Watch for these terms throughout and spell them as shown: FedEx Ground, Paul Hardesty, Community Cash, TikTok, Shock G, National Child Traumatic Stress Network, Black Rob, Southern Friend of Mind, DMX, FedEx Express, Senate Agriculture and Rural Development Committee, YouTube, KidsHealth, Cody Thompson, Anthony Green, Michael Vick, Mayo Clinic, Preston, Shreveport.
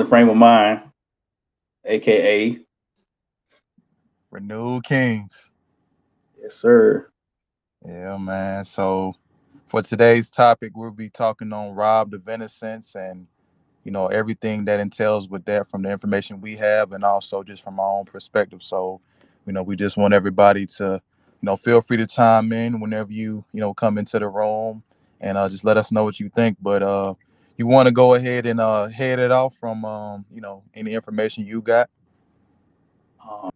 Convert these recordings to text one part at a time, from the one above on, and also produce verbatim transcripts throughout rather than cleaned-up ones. Southern Frame of Mind, a k a. Renewed Kings. Yes, sir. Yeah, man. So for today's topic, we'll be talking on Rob of Innocence and, you know, everything that entails with that from the information we have and also just from our own perspective. So, you know, we just want everybody to, you know, feel free to chime in whenever you, you know, come into the room and uh, just let us know what you think. But uh, you want to go ahead and uh, head it off from, um, you know, any information you got? Um,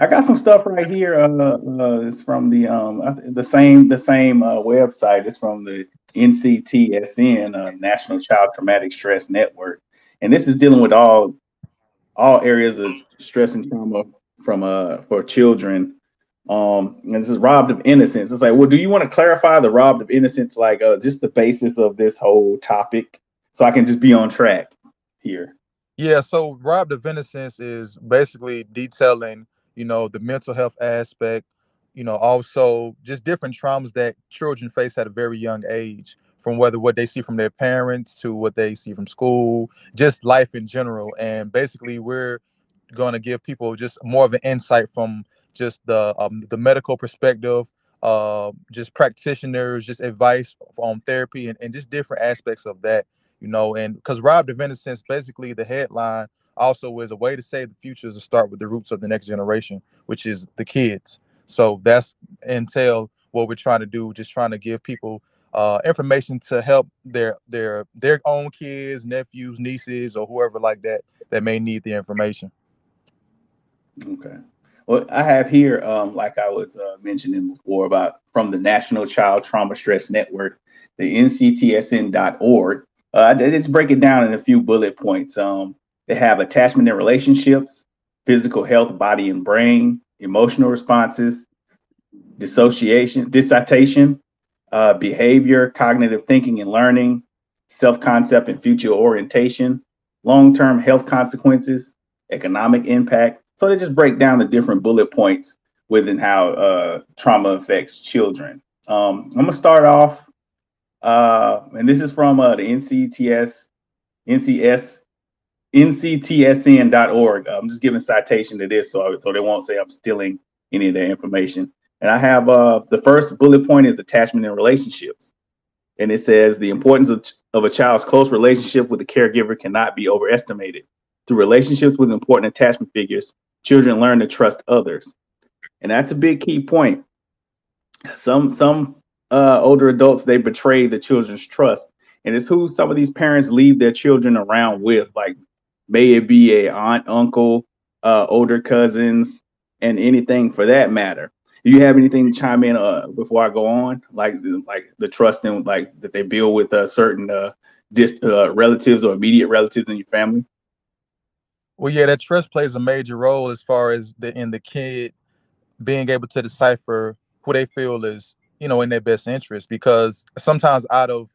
I got some stuff right here. Uh, uh, it's from the um, the same the same uh, website. It's from the N C T S N, uh, National Child Traumatic Stress Network, and this is dealing with all all areas of stress and trauma from uh for children. Um, and this is robbed of innocence. It's like, well, do you want to clarify the robbed of innocence, like uh, just the basis of this whole topic, so I can just be on track here? Yeah. So robbed of innocence is basically detailing, you know, the mental health aspect, you know, also just different traumas that children face at a very young age, from whether what they see from their parents to what they see from school, just life in general. And basically, we're going to give people just more of an insight from just the um, the medical perspective, uh, just practitioners, just advice on therapy and, and just different aspects of that, you know, and because robbed of innocence, basically the headline also is a way to save the future is to start with the roots of the next generation, which is the kids. So that's entail what we're trying to do, just trying to give people uh, information to help their their their own kids, nephews, nieces, or whoever like that that may need the information. Okay. Well, I have here, um, like I was uh, mentioning before, about from the National Child Trauma Stress Network, the N C T S N dot org. Uh, I just break it down in a few bullet points. Um, They have attachment and relationships, physical health, body and brain, emotional responses, dissociation, dissociation, uh, behavior, cognitive thinking and learning, self-concept and future orientation, long-term health consequences, economic impact. So they just break down the different bullet points within how uh, trauma affects children. Um, I'm going to start off, uh, and this is from uh, the N C T S, N C S. N C T S N dot org. I'm just giving citation to this so, I, so they won't say I'm stealing any of their information. And I have uh, the first bullet point is attachment and relationships. And it says the importance of, of a child's close relationship with the caregiver cannot be overestimated. Through relationships with important attachment figures, children learn to trust others. And that's a big key point. Some some uh, older adults, they betray the children's trust. And it's who some of these parents leave their children around with, like may it be a aunt, uncle, uh, older cousins, and anything for that matter. Do you have anything to chime in uh, before I go on? Like, like the trust in, like that they build with uh, certain uh, dist- uh, relatives or immediate relatives in your family? Well, yeah, that trust plays a major role as far as the, in the kid being able to decipher who they feel is, you know, in their best interest, because sometimes out of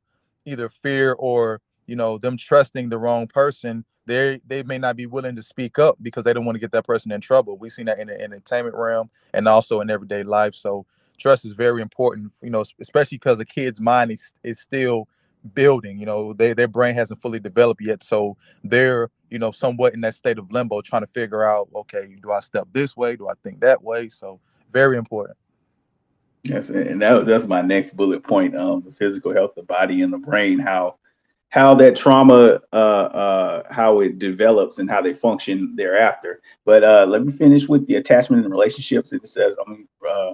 either fear or, you know, them trusting the wrong person, They they may not be willing to speak up because they don't want to get that person in trouble. We've seen that in the entertainment realm and also in everyday life. So trust is very important, you know, especially because a kid's mind is, is still building. You know, they, their brain hasn't fully developed yet. So they're, you know, somewhat in that state of limbo trying to figure out, okay, do I step this way? Do I think that way? So very important. Yes, and that, that's my next bullet point, um, the physical health, the body and the brain, how how that trauma, uh, uh, how it develops and how they function thereafter. But uh, let me finish with the attachment and relationships. It says, I'm gonna uh,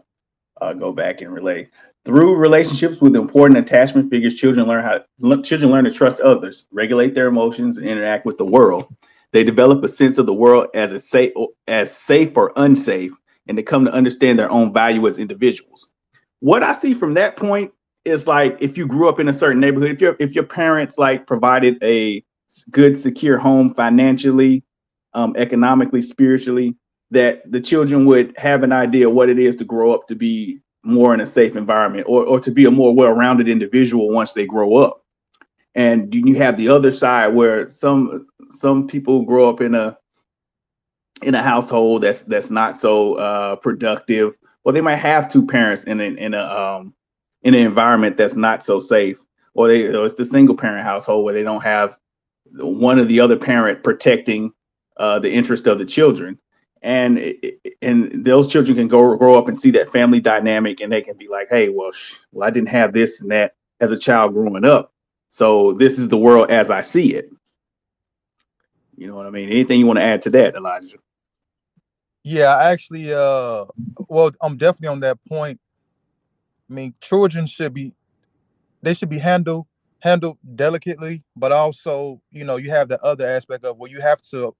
uh, go back and relay. Through relationships with important attachment figures, children learn how l- children learn to trust others, regulate their emotions, and interact with the world. They develop a sense of the world as a safe, as safe or unsafe, and they come to understand their own value as individuals. What I see from that point, it's like if you grew up in a certain neighborhood, if your if your parents like provided a good, secure home financially, um, economically, spiritually, that the children would have an idea what it is to grow up to be more in a safe environment or, or to be a more well-rounded individual once they grow up. And you have the other side where some some people grow up in a in a household that's that's not so uh, productive, or they might have two parents in in, in a um, in an environment that's not so safe, or they, or it's the single parent household where they don't have one of the other parent protecting uh, the interest of the children. And and those children can go grow up and see that family dynamic, and they can be like, hey, well, sh- well, I didn't have this and that as a child growing up. So this is the world as I see it. You know what I mean? Anything you want to add to that, Elijah? Yeah, I actually, uh, well, I'm definitely on that point. I mean, children should be, they should be handled handled delicately, but also, you know, you have the other aspect of where you have to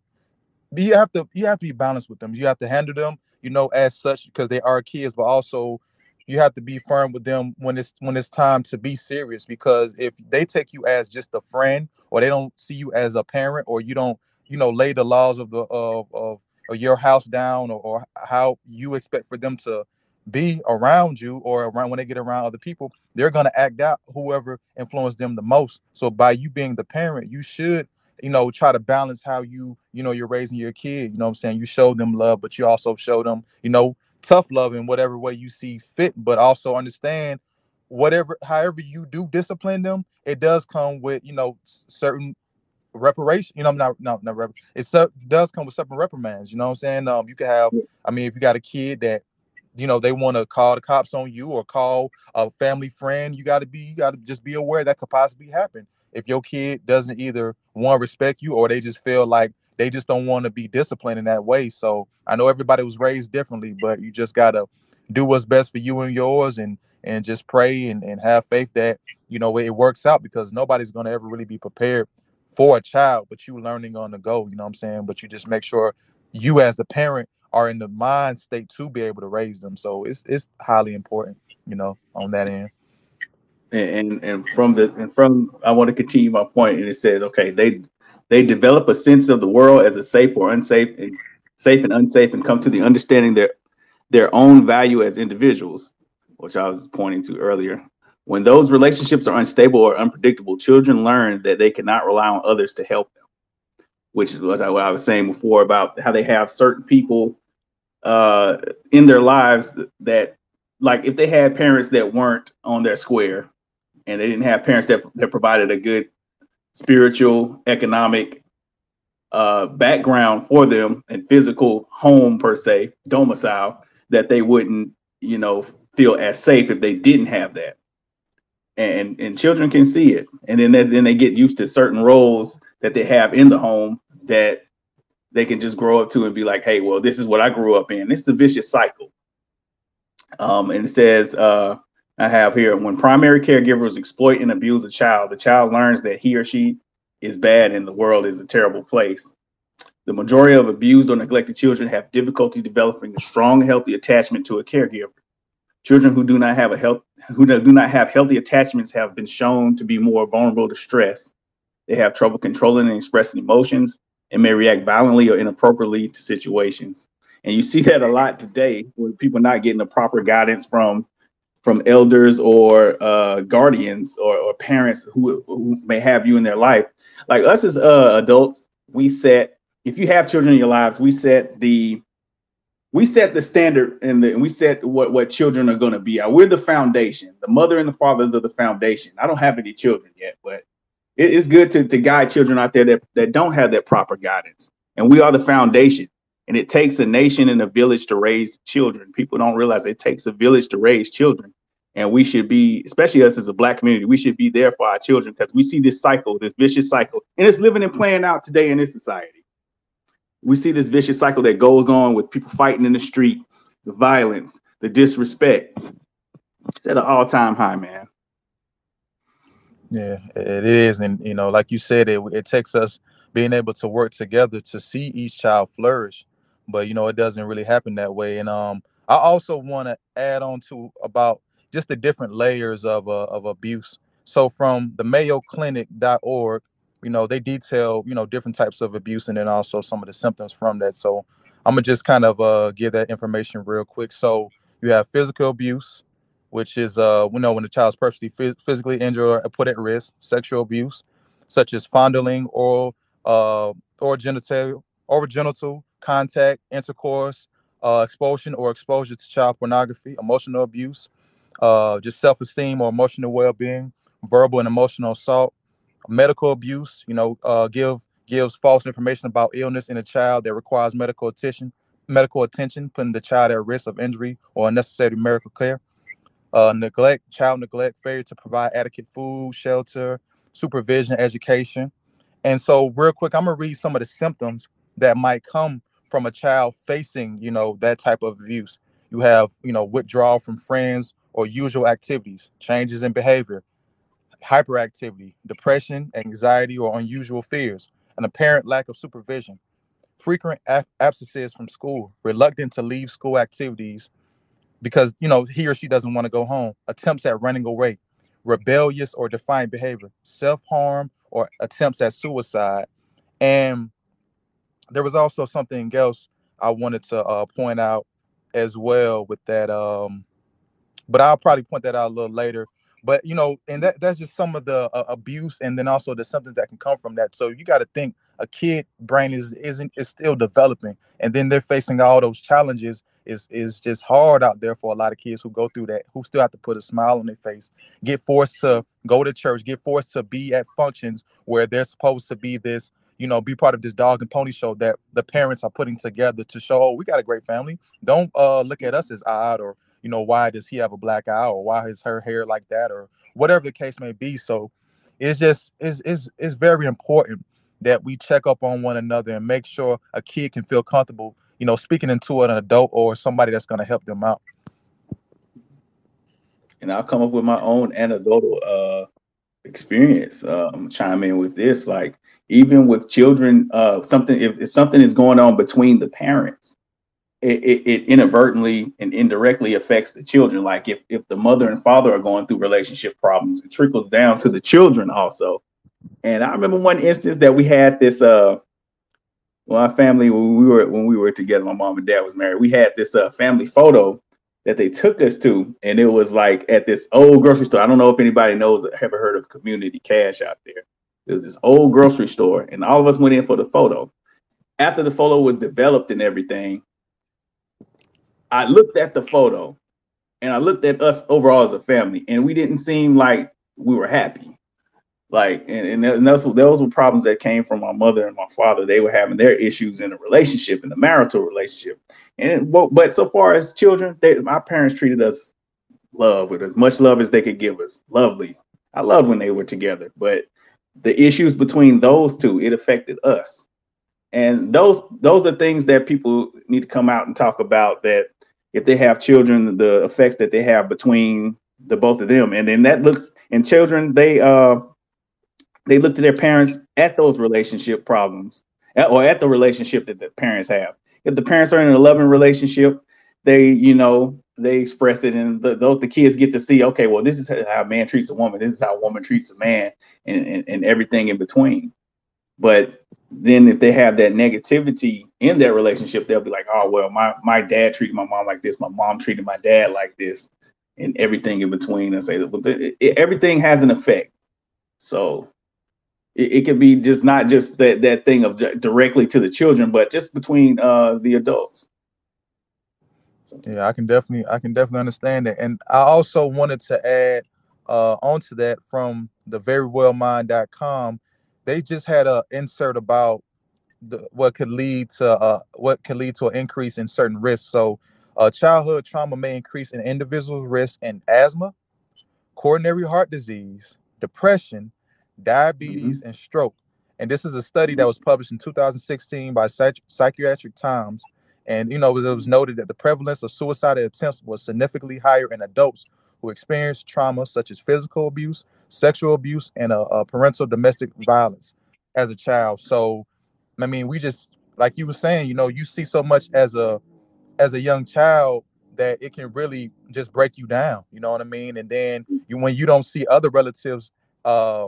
You have to you have to be balanced with them. You have to handle them, you know, as such, because they are kids. But also, you have to be firm with them when it's when it's time to be serious. Because if they take you as just a friend, or they don't see you as a parent, or you don't, you know, lay the laws of the of of, of your house down, or, or how you expect for them to be around you, or around when they get around other people, they're gonna act out whoever influenced them the most. So by you being the parent, you should, you know, try to balance how you, you know, you're raising your kid. You know what I'm saying? You show them love, but you also show them, you know, tough love in whatever way you see fit, but also understand whatever, however you do discipline them, it does come with, you know, certain reparation. You know, I'm not, not, not, rep- it su- does come with certain reprimands. You know what I'm saying? Um, you can have, I mean, if you got a kid that, you know, they want to call the cops on you or call a family friend, you got to be, you got to just be aware that could possibly happen. If your kid doesn't either want to respect you, or they just feel like they just don't want to be disciplined in that way. So I know everybody was raised differently, but you just got to do what's best for you and yours, and and just pray and, and have faith that, you know, it works out, because nobody's going to ever really be prepared for a child, but you learning on the go. You know what I'm saying? But you just make sure you as the parent are in the mind state to be able to raise them. So it's it's highly important, you know, on that end. And and from the and from I want to continue my point, and it says, okay, they they develop a sense of the world as a safe or unsafe, and safe and unsafe, and come to the understanding their their own value as individuals, which I was pointing to earlier. When those relationships are unstable or unpredictable, children learn that they cannot rely on others to help them, which is what I, what I was saying before about how they have certain people uh, in their lives that, like, if they had parents that weren't on their square, and they didn't have parents that, that provided a good spiritual, economic uh, background for them, and physical home per se, domicile, that they wouldn't, you know, feel as safe if they didn't have that. And and children can see it, and then they, then they get used to certain roles that they have in the home that they can just grow up to and be like, hey, well, this is what I grew up in. This is a vicious cycle. Um, and it says. Uh, I have here, when primary caregivers exploit and abuse a child, the child learns that he or she is bad and the world is a terrible place. The majority of abused or neglected children have difficulty developing a strong, healthy attachment to a caregiver. Children who do not have a health, who do not have healthy attachments have been shown to be more vulnerable to stress. They have trouble controlling and expressing emotions, and may react violently or inappropriately to situations. And you see that a lot today, with people not getting the proper guidance from from elders or uh, guardians or, or parents who, who may have you in their life. Like us as uh, adults, we set, if you have children in your lives, we set the, we set the standard, and the, we set what, what children are going to be. We're the foundation, the mother and the fathers of the foundation. I don't have any children yet, but it, it's good to, to guide children out there that, that don't have that proper guidance. And we are the foundation. And it takes a nation and a village to raise children. People don't realize it takes a village to raise children. And we should be, especially us as a Black community, we should be there for our children, because we see this cycle, this vicious cycle, and it's living and playing out today in this society. We see this vicious cycle that goes on with people fighting in the street, the violence, the disrespect. It's at an all-time high, man. Yeah, it is. And, you know, like you said, it, it takes us being able to work together to see each child flourish. But, you know, it doesn't really happen that way. And um, I also want to add on to about just the different layers of uh, of abuse. So from the mayo clinic dot org, you know, they detail, you know, different types of abuse, and then also some of the symptoms from that. So I'm going to just kind of uh, give that information real quick. So you have physical abuse, which is, uh, you know, when the child's purposely phys- physically injured or put at risk. Sexual abuse, such as fondling, oral, uh, or genital, or genital contact, intercourse, uh, expulsion or exposure to child pornography, emotional abuse, uh, just self-esteem or emotional well-being, verbal and emotional assault, Medical abuse, you know, uh, give gives false information about illness in a child that requires medical attention, medical attention, putting the child at risk of injury or unnecessary medical care. Uh, neglect, child neglect, failure to provide adequate food, shelter, supervision, education. And so real quick, I'm going to read some of the symptoms that might come from a child facing, you know, that type of abuse. You have, you know, withdrawal from friends or usual activities, changes in behavior, hyperactivity, depression, anxiety, or unusual fears, an apparent lack of supervision, frequent absences from school, reluctant to leave school activities because, you know, he or she doesn't want to go home, attempts at running away, rebellious or defiant behavior, self-harm or attempts at suicide. And there was also something else I wanted to uh, point out as well with that. Um, but I'll probably point that out a little later. But, you know, and that, that's just some of the uh, abuse, and then also the symptoms that can come from that. So you got to think a kid brain is isn't is still developing, and then they're facing all those challenges. Is is just hard out there for a lot of kids who go through that, who still have to put a smile on their face, get forced to go to church, get forced to be at functions where they're supposed to be this, you know, be part of this dog and pony show that the parents are putting together to show, oh, we got a great family. Don't uh, look at us as odd, or, you know, why does he have a black eye, or why is her hair like that, or whatever the case may be. So it's just it's, it's, it's very important that we check up on one another and make sure a kid can feel comfortable, you know, speaking into an adult or somebody that's going to help them out. And I'll come up with my own anecdotal uh, experience. Uh, I'm chime in with this, like even with children, uh, something if, if something is going on between the parents, it, it, it inadvertently and indirectly affects the children. Like if, if the mother and father are going through relationship problems, it trickles down to the children also. And I remember one instance that we had this, uh, well, my family, when we were when we were together, my mom and dad was married. We had this uh, family photo that they took us to, and it was like at this old grocery store. I don't know if anybody knows or ever heard of Community Cash out there. It was this old grocery store, and all of us went in for the photo. After the photo was developed and everything, I looked at the photo, and I looked at us overall as a family, and we didn't seem like we were happy. Like, and, and those, those were problems that came from my mother and my father. They were having their issues in the relationship, in the marital relationship. And but, but so far as children, they, my parents treated us love with as much love as they could give us. Lovely. I loved when they were together. But the issues between those two, it affected us. And those those are things that people need to come out and talk about, that if they have children, the effects that they have between the both of them. And then that looks and children, they uh. They look to their parents at those relationship problems at, or at the relationship that the parents have. If the parents are in an loving relationship, they, you know, they express it, and the, the, the kids get to see, okay, well, this is how a man treats a woman. This is how a woman treats a man, and, and, and everything in between. But then if they have that negativity in that relationship, they'll be like, oh, well, my, my dad treated my mom like this. My mom treated my dad like this, and everything in between. And say that everything has an effect. So It, it could be just not just that, that thing of directly to the children, but just between uh, the adults. So. Yeah, I can definitely I can definitely understand that. And I also wanted to add uh, onto that from the very well mind dot com. They just had an insert about the, what could lead to uh, what could lead to an increase in certain risks. So uh, childhood trauma may increase an individual's risk in asthma, coronary heart disease, depression, diabetes, mm-hmm. and stroke. And this is a study that was published in two thousand sixteen by Psych- Psychiatric Times. And, you know, it was noted that the prevalence of suicidal attempts was significantly higher in adults who experienced trauma such as physical abuse, sexual abuse, and uh, uh, parental domestic violence as a child. So, I mean, we just, like you were saying, you know, you see so much as a as a young child that it can really just break you down. You know what I mean? And then you, when you don't see other relatives uh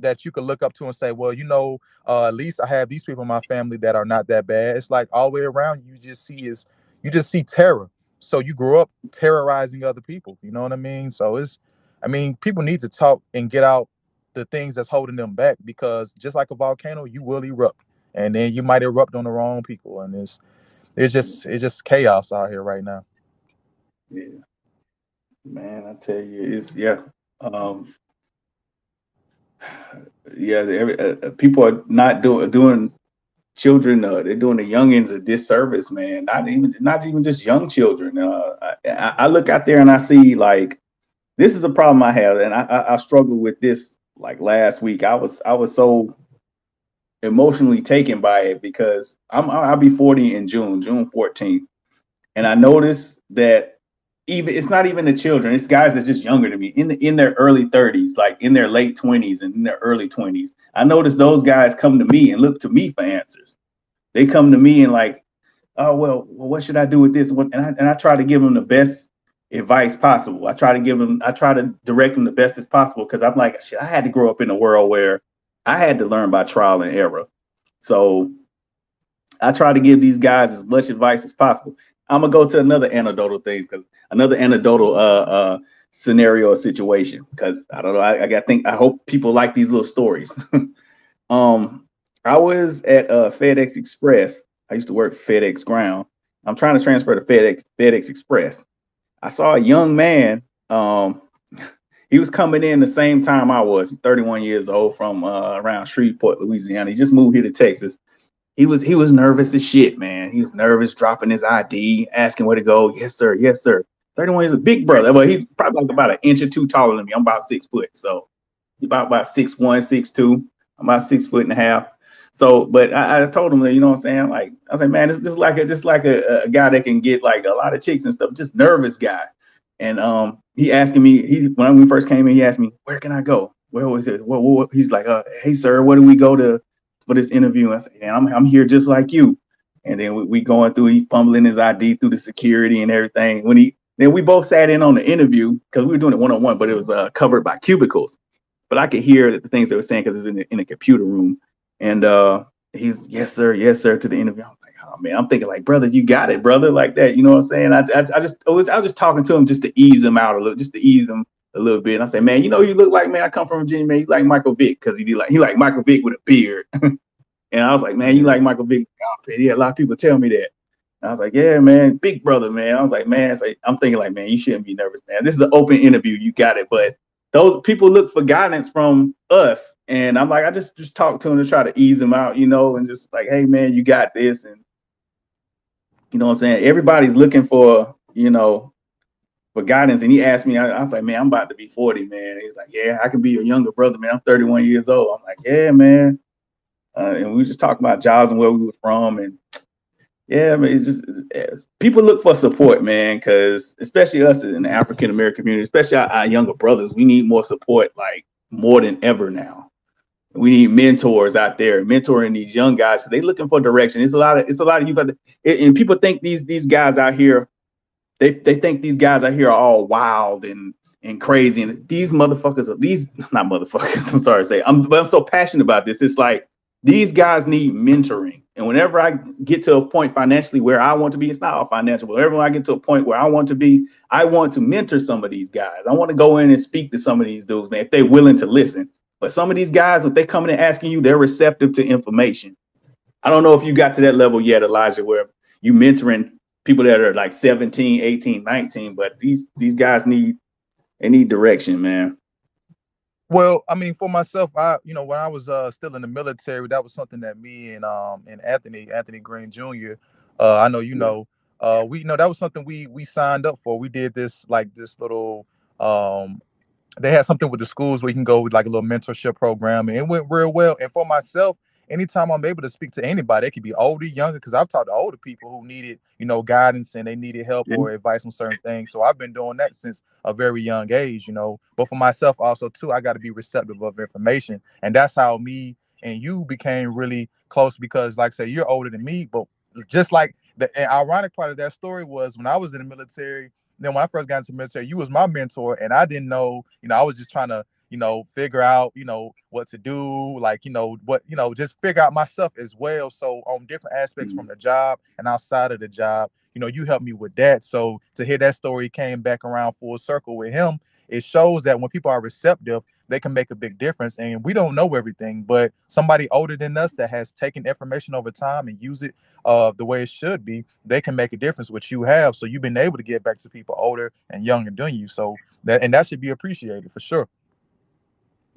that you could look up to and say, well, you know, uh, at least I have these people in my family that are not that bad. It's like all the way around, you just see is you just see terror. So you grow up terrorizing other people. You know what I mean? So it's, I mean, people need to talk and get out the things that's holding them back, because just like a volcano, you will erupt, and then you might erupt on the wrong people. And it's, it's just, it's just chaos out here right now. Yeah, man, I tell you, it's, yeah. Um, yeah, every, uh, people are not do, doing children. Uh, they're doing the youngins a disservice, man. Not even not even just young children. Uh, I, I look out there and I see, like, this is a problem I have, and I, I, I struggled with this. Like last week, I was I was so emotionally taken by it because I'm I'll be forty in June, June fourteenth, and I noticed that. Even it's not even the children, it's guys that's just younger than me in the, in their early thirties, like in their late twenties and in their early twenties. I noticed those guys come to me and look to me for answers. They come to me and like, oh, well, what should I do with this? And I, and I try to give them the best advice possible. I try to give them, I try to direct them the best as possible because I'm like, shit, I had to grow up in a world where I had to learn by trial and error. So I try to give these guys as much advice as possible. I'm gonna go to another anecdotal things because another anecdotal uh, uh, scenario or situation because I don't know. I, I got think I hope people like these little stories. um, I was at uh, FedEx Express. I used to work FedEx Ground. I'm trying to transfer to FedEx FedEx Express. I saw a young man. Um, he was coming in the same time I was. He's thirty-one years old from uh, around Shreveport, Louisiana. He just moved here to Texas. He was he was nervous as shit, man. He was nervous, dropping his I D, asking where to go. Yes, sir. Yes, sir. thirty-one is a big brother. Well, he's probably like about an inch or two taller than me. I'm about six foot. So he's about, about six one, six two. I'm about six foot and a half. So but I, I told him that, you know what I'm saying? Like, I was like, man, this, this is like a this is like a, a guy that can get like a lot of chicks and stuff, just nervous guy. And um he asking me, he when we first came in, he asked me, where can I go? Where was it? What, what, what? He's like, uh, hey, sir, where do we go to? For this interview, I said, man, I'm I'm here just like you. And then we, we going through, he fumbling his I D through the security and everything. When he then we both sat in on the interview because we were doing it one on one, but it was uh, covered by cubicles. But I could hear the things they were saying because it was in the, in a computer room. And uh, he's yes sir, yes sir to the interview. I'm like, oh man, I'm thinking like, brother, you got it, brother, like that. You know what I'm saying? I I, I just I was, I was just talking to him just to ease him out a little, just to ease him a little bit. And I said, man, you know, you look like, man, I come from Virginia, man, you like Michael Vick, because he did like, he like Michael Vick with a beard. And I was like, man, you like Michael Vick. Yeah, a lot of people tell me that. And I was like, yeah, man, big brother, man. I was like, man, like, I'm thinking like, man, you shouldn't be nervous, man. This is an open interview. You got it. But those people look for guidance from us. And I'm like, I just, just talk to him to try to ease him out, you know, and just like, hey, man, you got this. And you know what I'm saying? Everybody's looking for, you know, for guidance. And he asked me, I, I was like, man, I'm about to be forty, man. And he's like, yeah, I can be your younger brother, man. I'm thirty-one years old. I'm like, yeah, man. Uh, and we just talked about jobs and where we were from. And yeah, man, it's just it's, people look for support, man, because especially us in the African-American community, especially our, our younger brothers, we need more support, like more than ever now. We need mentors out there mentoring these young guys. So they're looking for direction. It's a lot of it's a lot of you got to, and people think these these guys out here. They they think these guys out here are all wild and, and crazy. And these motherfuckers are these not motherfuckers. I'm sorry to say, I'm, but I'm so passionate about this. It's like these guys need mentoring. And whenever I get to a point financially where I want to be, it's not all financial, but whenever I get to a point where I want to be, I want to mentor some of these guys. I want to go in and speak to some of these dudes, man, if they're willing to listen. But some of these guys, when they come in and asking you, they're receptive to information. I don't know if you got to that level yet, Elijah, where you mentoring people that are like seventeen, eighteen, nineteen, but these these guys need they need direction, man. Well, I mean, for myself, I you know, when I was uh, still in the military, that was something that me and um and Anthony Anthony Green Junior Uh, I know you know uh we you know that was something we we signed up for. We did this like this little um they had something with the schools where you can go with like a little mentorship program, and it went real well. And for myself, anytime I'm able to speak to anybody, it could be older, younger, because I've talked to older people who needed, you know, guidance and they needed help or advice on certain things. So I've been doing that since a very young age, you know. But for myself also, too, I got to be receptive of information. And that's how me and you became really close because, like I said, you're older than me. But just like the ironic part of that story was when I was in the military, then when I first got into the military, you was my mentor and I didn't know, you know, I was just trying to, you know, figure out, you know, what to do, like, you know, what, you know, just figure out myself as well. So on different aspects mm-hmm. from the job and outside of the job, you know, you helped me with that. So to hear that story came back around full circle with him, it shows that when people are receptive, they can make a big difference. And we don't know everything, but somebody older than us that has taken information over time and use it uh, the way it should be, they can make a difference, which you have. So you've been able to get back to people older and younger than you. So that, and that should be appreciated for sure.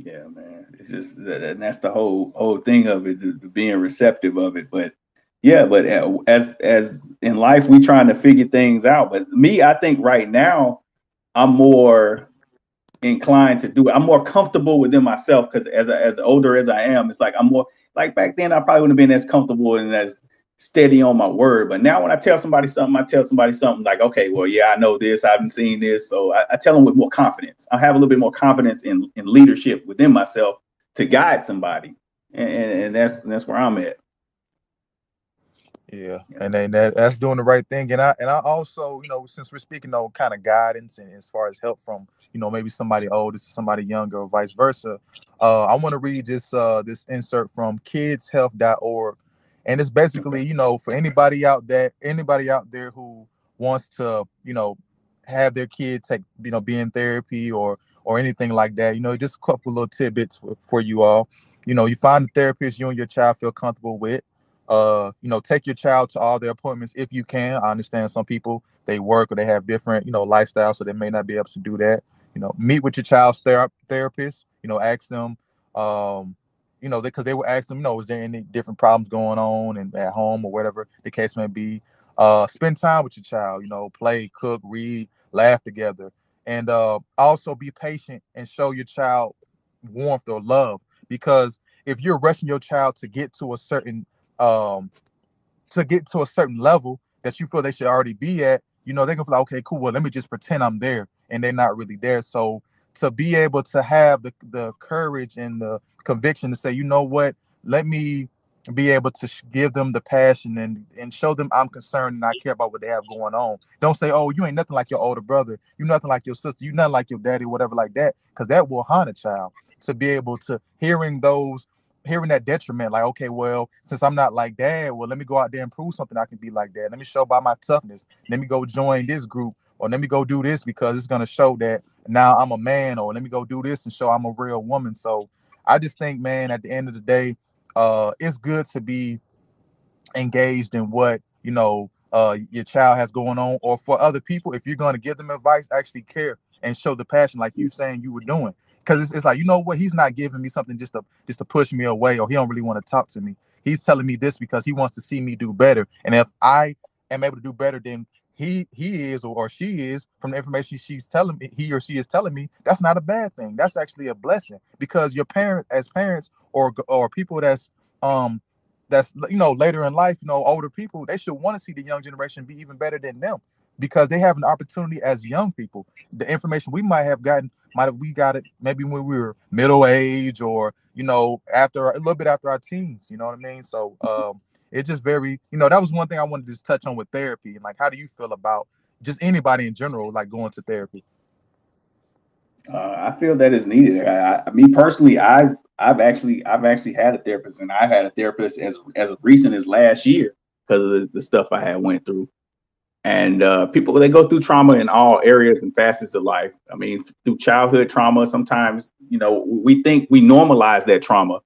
Yeah, man. It's just, and that's the whole whole thing of it, being receptive of it. But yeah, but as as in life, we trying to figure things out. But me, I think right now, I'm more inclined to do it. I'm more comfortable within myself because as as older as I am, it's like I'm more like back then. I probably wouldn't have been as comfortable and as steady on my word. But now when I tell somebody something, I tell somebody something like, okay, well, yeah, I know this. I haven't seen this. So I, I tell them with more confidence. I have a little bit more confidence in, in leadership within myself to guide somebody. And, and, and that's that's where I'm at. Yeah, and then that, that's doing the right thing. And I and I also, you know, since we're speaking on kind of guidance and as far as help from, you know, maybe somebody older to somebody younger or vice versa, uh, I want to read this uh, this insert from kids health dot org. And it's basically, you know, for anybody out there, anybody out there who wants to, you know, have their kid take, you know, be in therapy or or anything like that. You know, just a couple little tidbits for, for you all. You know, you find the therapist you and your child feel comfortable with. Uh, you know, take your child to all their appointments if you can. I understand some people, they work or they have different, you know, lifestyles, so they may not be able to do that. You know, meet with your child's ther- therapist, you know, ask them, um, you know, because they, they will ask them, you know, is there any different problems going on and at home or whatever the case may be. Uh, spend time with your child, you know, play, cook, read, laugh together. And uh, also be patient and show your child warmth or love, because if you're rushing your child to get to a certain Um, to get to a certain level that you feel they should already be at, you know, they're gonna feel like, okay, cool, well, let me just pretend I'm there, and they're not really there. So to be able to have the, the courage and the conviction to say, you know what, let me be able to sh- give them the passion and, and show them I'm concerned and I care about what they have going on. Don't say, oh, you ain't nothing like your older brother. You nothing like your sister. You nothing like your daddy, whatever like that, because that will haunt a child. To be able to hearing those hearing that detriment, like, okay, well, since I'm not like dad, well, let me go out there and prove something I can be like dad. Let me show by my toughness. Let me go join this group, or let me go do this because it's going to show that now I'm a man, or let me go do this and show I'm a real woman. So I just think, man, at the end of the day, uh, it's good to be engaged in what, you know, uh, your child has going on, or for other people, if you're going to give them advice, actually care and show the passion like you saying you were doing. Because it's, it's like, you know what, he's not giving me something just to just to push me away, or he don't really want to talk to me. He's telling me this because he wants to see me do better. And if I am able to do better than he he is or, or she is from the information she's telling me, he or she is telling me, that's not a bad thing. That's actually a blessing, because your parent, as parents or or people that's um that's, you know, later in life, you know, older people, they should want to see the young generation be even better than them, because they have an opportunity as young people. The information we might have gotten, might have we got it maybe when we were middle age, or, you know, after a little bit after our teens, you know what I mean? So um, it's just very, you know, that was one thing I wanted to just touch on with therapy. And like, how do you feel about just anybody in general, like going to therapy? Uh, I feel that is needed. I, I, me personally, I've, I've actually, I've actually had a therapist, and I've had a therapist as, as recent as last year because of the, the stuff I had went through. And uh, people, they go through trauma in all areas and facets of life. I mean, through childhood trauma, sometimes, you know, we think we normalize that trauma,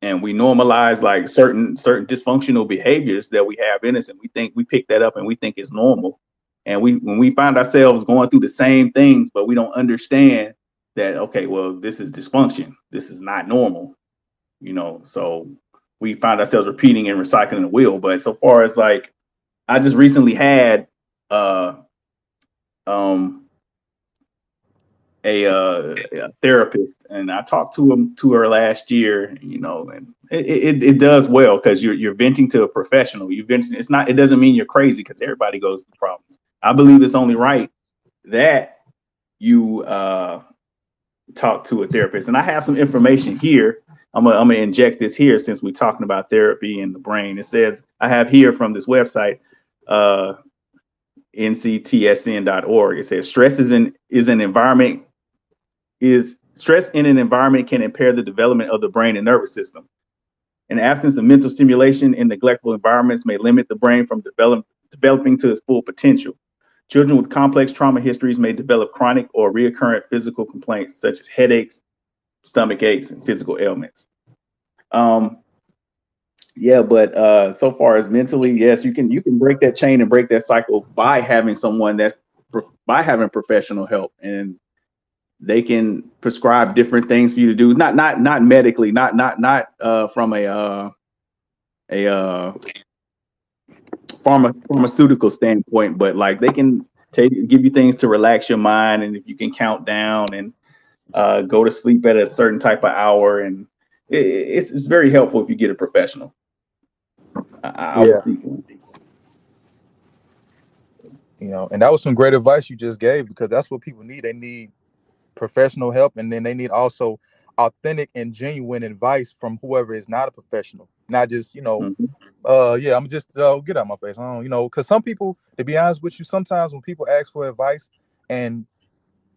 and we normalize like certain certain dysfunctional behaviors that we have in us. And we think we pick that up and we think it's normal. And we when we find ourselves going through the same things, but we don't understand that, OK, well, this is dysfunction. This is not normal, you know, so we find ourselves repeating and recycling the wheel. But so far as like, I just recently had uh, um, a, uh, a therapist, and I talked to him to her last year. You know, and it it, it does well, because you're you're venting to a professional. You venting. It's not. It doesn't mean you're crazy, because everybody goes through problems. I believe it's only right that you uh, talk to a therapist. And I have some information here. I'm gonna, I'm gonna inject this here since we're talking about therapy and the brain. It says, I have here from this website. Uh, N C T S N dot org. It says stress is an is an environment is stress in an environment can impair the development of the brain and nervous system. An absence of mental stimulation in neglectful environments may limit the brain from develop, developing to its full potential. Children with complex trauma histories may develop chronic or recurrent physical complaints such as headaches, stomach aches, and physical ailments. Um, Yeah, but uh, so far as mentally, yes, you can you can break that chain and break that cycle by having someone that's by having professional help. And they can prescribe different things for you to do. Not not not medically, not not not uh, from a uh, a uh, pharma, pharmaceutical standpoint, but like they can take give you things to relax your mind, and if you can count down and uh, go to sleep at a certain type of hour, and it, it's it's very helpful if you get a professional. I, yeah. You know, and that was some great advice you just gave, because that's what people need. They need professional help, and then they need also authentic and genuine advice from whoever is not a professional. Not just, you know, mm-hmm. uh, yeah, I'm just, uh, get out of my face. I don't, you know, because some people, to be honest with you, sometimes when people ask for advice, and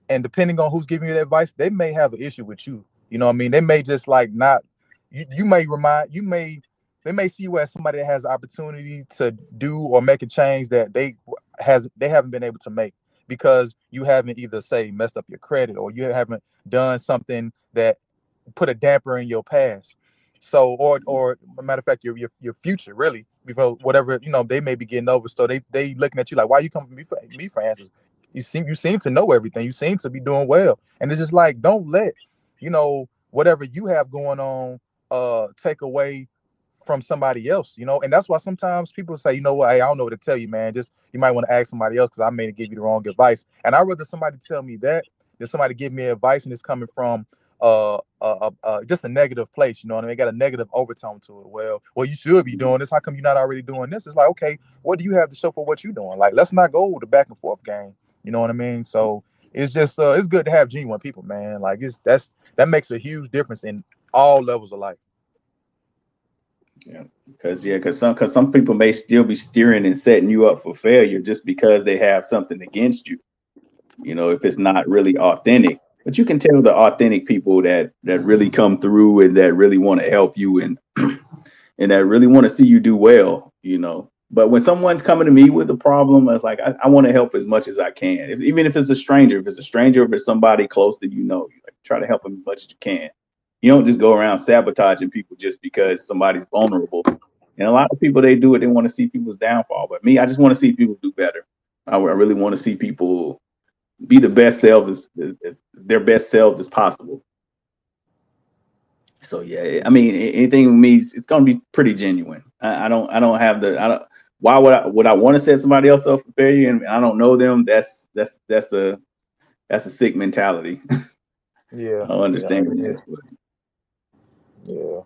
and depending on who's giving you the advice, they may have an issue with you. You know what I mean? They may just like not, you, you may remind, you may, they may see you as somebody that has the opportunity to do or make a change that they has they haven't been able to make, because you haven't either, say, messed up your credit, or you haven't done something that put a damper in your past. So, or, or matter of fact, your, your, your future, really, before whatever, you know, they may be getting over. So they, they looking at you like, why you coming to me for, me for answers? You seem, you seem to know everything. You seem to be doing well. And it's just like, don't let, you know, whatever you have going on, uh, take away from somebody else, you know. And that's why sometimes people say, you know what, hey, I don't know what to tell you, man. Just, you might want to ask somebody else, because I may give you the wrong advice. And I'd rather somebody tell me that than somebody give me advice and it's coming from uh, uh, uh, just a negative place, you know, and they got a negative overtone to it. Well, well, you should be doing this. How come you're not already doing this? It's like, okay, what do you have to show for what you're doing? Like, let's not go with the back and forth game. You know what I mean? So it's just, uh, it's good to have genuine people, man. Like, it's that's that makes a huge difference in all levels of life. Yeah, because yeah, because some because some people may still be steering and setting you up for failure just because they have something against you, you know, if it's not really authentic. But you can tell the authentic people that that really come through and that really want to help you and and that really want to see you do well, you know. But when someone's coming to me with a problem, it's like I, I want to help as much as I can, if, even if it's a stranger, if it's a stranger, if it's somebody close that you know, you like, try to help them as much as you can. You don't just go around sabotaging people just because somebody's vulnerable. And a lot of people, they do it. They want to see people's downfall. But me, I just want to see people do better. I, I really want to see people be the best selves, as, as, as their best selves as possible. So yeah, I mean, anything with me, it's going to be pretty genuine. I, I don't, I don't have the, I don't. Why would I, would I want to set somebody else up for failure? And I don't know them. That's that's that's a that's a sick mentality. Yeah, I understand. Yeah, this. Yeah. Yeah,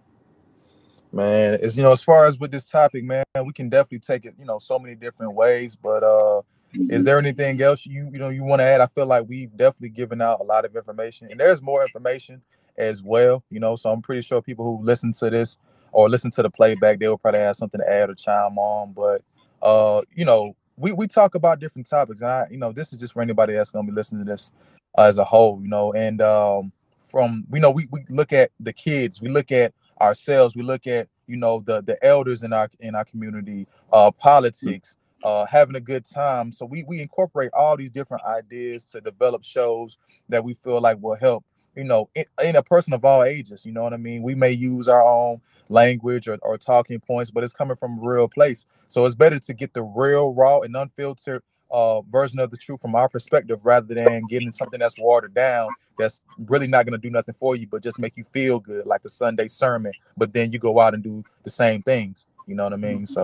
man, it's, you know, as far as with this topic, man, we can definitely take it, you know, so many different ways. But uh, mm-hmm. Is there anything else you, you know, you want to add? I feel like we've definitely given out a lot of information, and there's more information as well, you know, so I'm pretty sure people who listen to this or listen to the playback, they will probably have something to add or chime on. But, uh, you know, we, we talk about different topics, and I, you know, this is just for anybody that's going to be listening to this uh, as a whole, you know, and, um, From we know we, we look at the kids, we look at ourselves, we look at, you know, the the elders in our in our community, uh, politics, uh, having a good time. So we we incorporate all these different ideas to develop shows that we feel like will help, you know, in, in a person of all ages. You know what I mean? We may use our own language or, or talking points, but it's coming from a real place. So it's better to get the real, raw, and unfiltered Uh, version of the truth from our perspective, rather than getting something that's watered down, that's really not going to do nothing for you, but just make you feel good, like the Sunday sermon. But then you go out and do the same things. You know what I mean? So,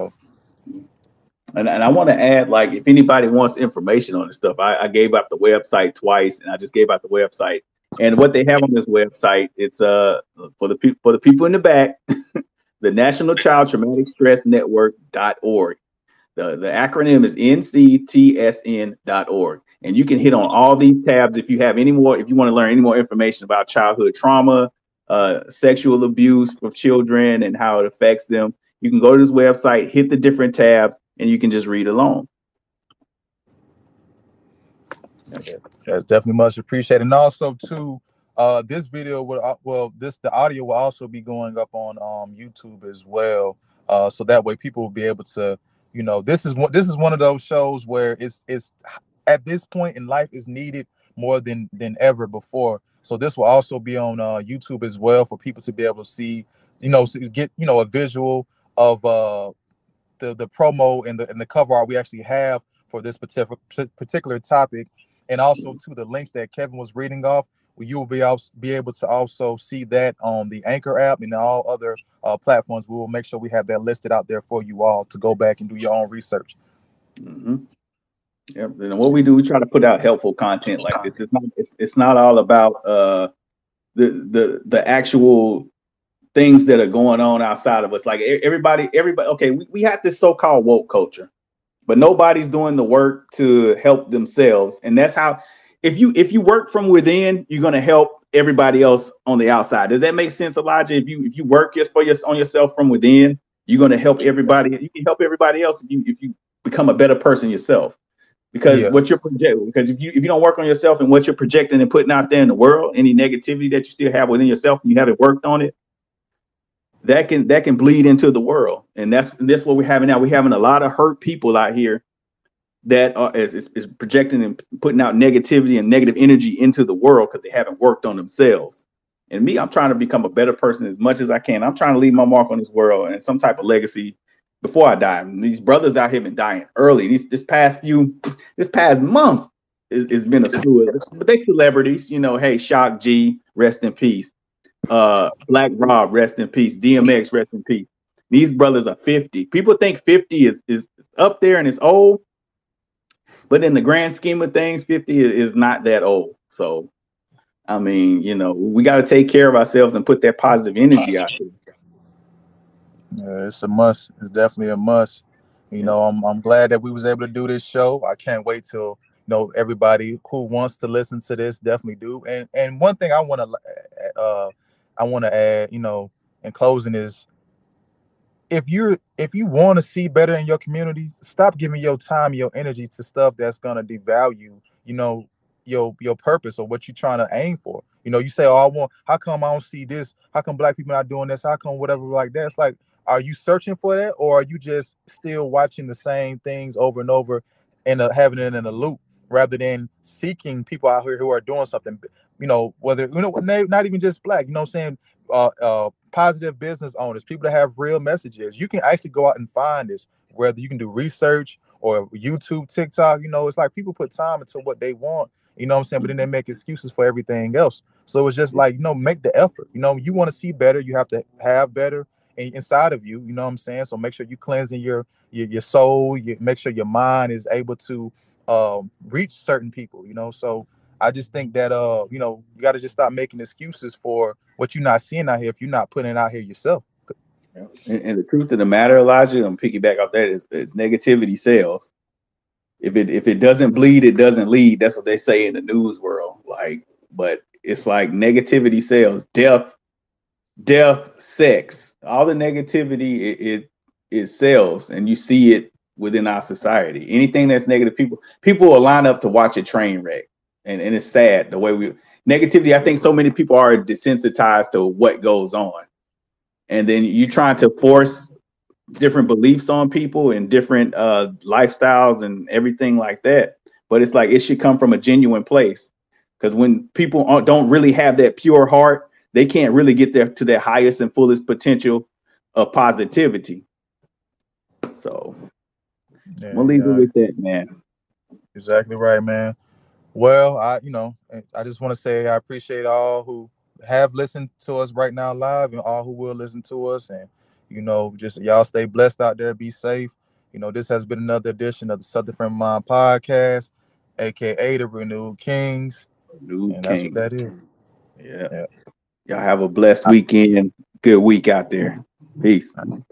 and, and I want to add, like, if anybody wants information on this stuff, I, I gave out the website twice, and I just gave out the website. And what they have on this website, it's uh for the pe- for the people in the back, the National Child Traumatic Stress Network dot org. The, the acronym is N C T S N dot org. And you can hit on all these tabs if you have any more, if you want to learn any more information about childhood trauma, uh, sexual abuse of children and how it affects them. You can go to this website, hit the different tabs, and you can just read along. That's definitely much appreciated. And also, too, uh, this video, will uh, well, this the audio will also be going up on um, YouTube as well. Uh, so that way people will be able to, you know, this is one. This is one of those shows where it's it's at this point in life is needed more than than ever before. So this will also be on uh, YouTube as well for people to be able to see, you know, get, you know, a visual of uh, the the promo and the and the cover art we actually have for this particular particular topic, and also to the links that Kevin was reading off. You'll be also, be able to also see that on the Anchor app and all other uh, platforms. We will make sure we have that listed out there for you all to go back and do your own research. Mm-hmm. Yeah, and what we do, we try to put out helpful content like this. It's not, it's, it's not all about uh, the the the actual things that are going on outside of us. Like everybody, everybody. Okay, we, we have this so-called woke culture, but nobody's doing the work to help themselves. And that's how. If you if you work from within, you're gonna help everybody else on the outside. Does that make sense, Elijah? If you if you work just for your, on yourself from within, you're gonna help everybody. You can help everybody else if you if you become a better person yourself. Because yeah. what you're projecting, because if you if you don't work on yourself and what you're projecting and putting out there in the world, any negativity that you still have within yourself and you haven't worked on it, that can that can bleed into the world. And that's and that's what we're having now. We're having a lot of hurt people out here that are, is, is projecting and putting out negativity and negative energy into the world because they haven't worked on themselves. And me, I'm trying to become a better person as much as I can. I'm trying to leave my mark on this world and some type of legacy before I die. And these brothers out here been dying early. These this past few, this past month is has been a slew of, but they celebrities, you know. Hey, Shock G, rest in peace. Uh, Black Rob, rest in peace. D M X, rest in peace. These brothers are fifty. People think fifty is is up there and it's old, but in the grand scheme of things, fifty is not that old. So, I mean, you know, we got to take care of ourselves and put that positive energy out there. Yeah, it's a must. It's definitely a must. You know, I'm I'm glad that we was able to do this show. I can't wait till, you know, everybody who wants to listen to this definitely do. And and one thing I want to uh I want to add, you know, in closing is, If you're if you want to see better in your community, stop giving your time, your energy to stuff that's gonna devalue, you know, your your purpose or what you're trying to aim for. You know, you say, "Oh, I want. How come I don't see this? How come black people not doing this? How come whatever like that?" It's like, are you searching for that, or are you just still watching the same things over and over and uh, having it in a loop rather than seeking people out here who are doing something? You know, whether you know, not even just black. You know, what I'm saying. Uh, uh, positive business owners, people that have real messages. You can actually go out and find this, whether you can do research or YouTube, TikTok. You know, it's like people put time into what they want, you know what I'm saying? But then they make excuses for everything else. So it's just like, you know, make the effort. You know, you want to see better, you have to have better inside of you, you know what I'm saying? So make sure you're cleansing your, your, your soul, you make sure your mind is able to um, reach certain people, you know? So I just think that, uh, you know, you got to just stop making excuses for what you're not seeing out here if you're not putting it out here yourself. And, and the truth of the matter, Elijah, I'm piggyback off that, is, is negativity sells. If it if it doesn't bleed, it doesn't lead. That's what they say in the news world. Like, but it's like negativity sells. Death, death, sex, all the negativity, it, it, it sells. And you see it within our society. Anything that's negative, people, people will line up to watch a train wreck. And, and it's sad the way we negativity. I think so many people are desensitized to what goes on. And then you're trying to force different beliefs on people and different uh, lifestyles and everything like that. But it's like it should come from a genuine place, because when people don't really have that pure heart, they can't really get there to their highest and fullest potential of positivity. So yeah, we'll leave it with that, man. Exactly right, man. Well, I, you know, I just want to say I appreciate all who have listened to us right now live and all who will listen to us. And, you know, just y'all stay blessed out there. Be safe. You know, this has been another edition of the Southern Friend of Mind podcast, a k a the Renewed Kings. Renewed and that's King. What that is. Yeah. yeah. Y'all have a blessed weekend. Good week out there. Peace.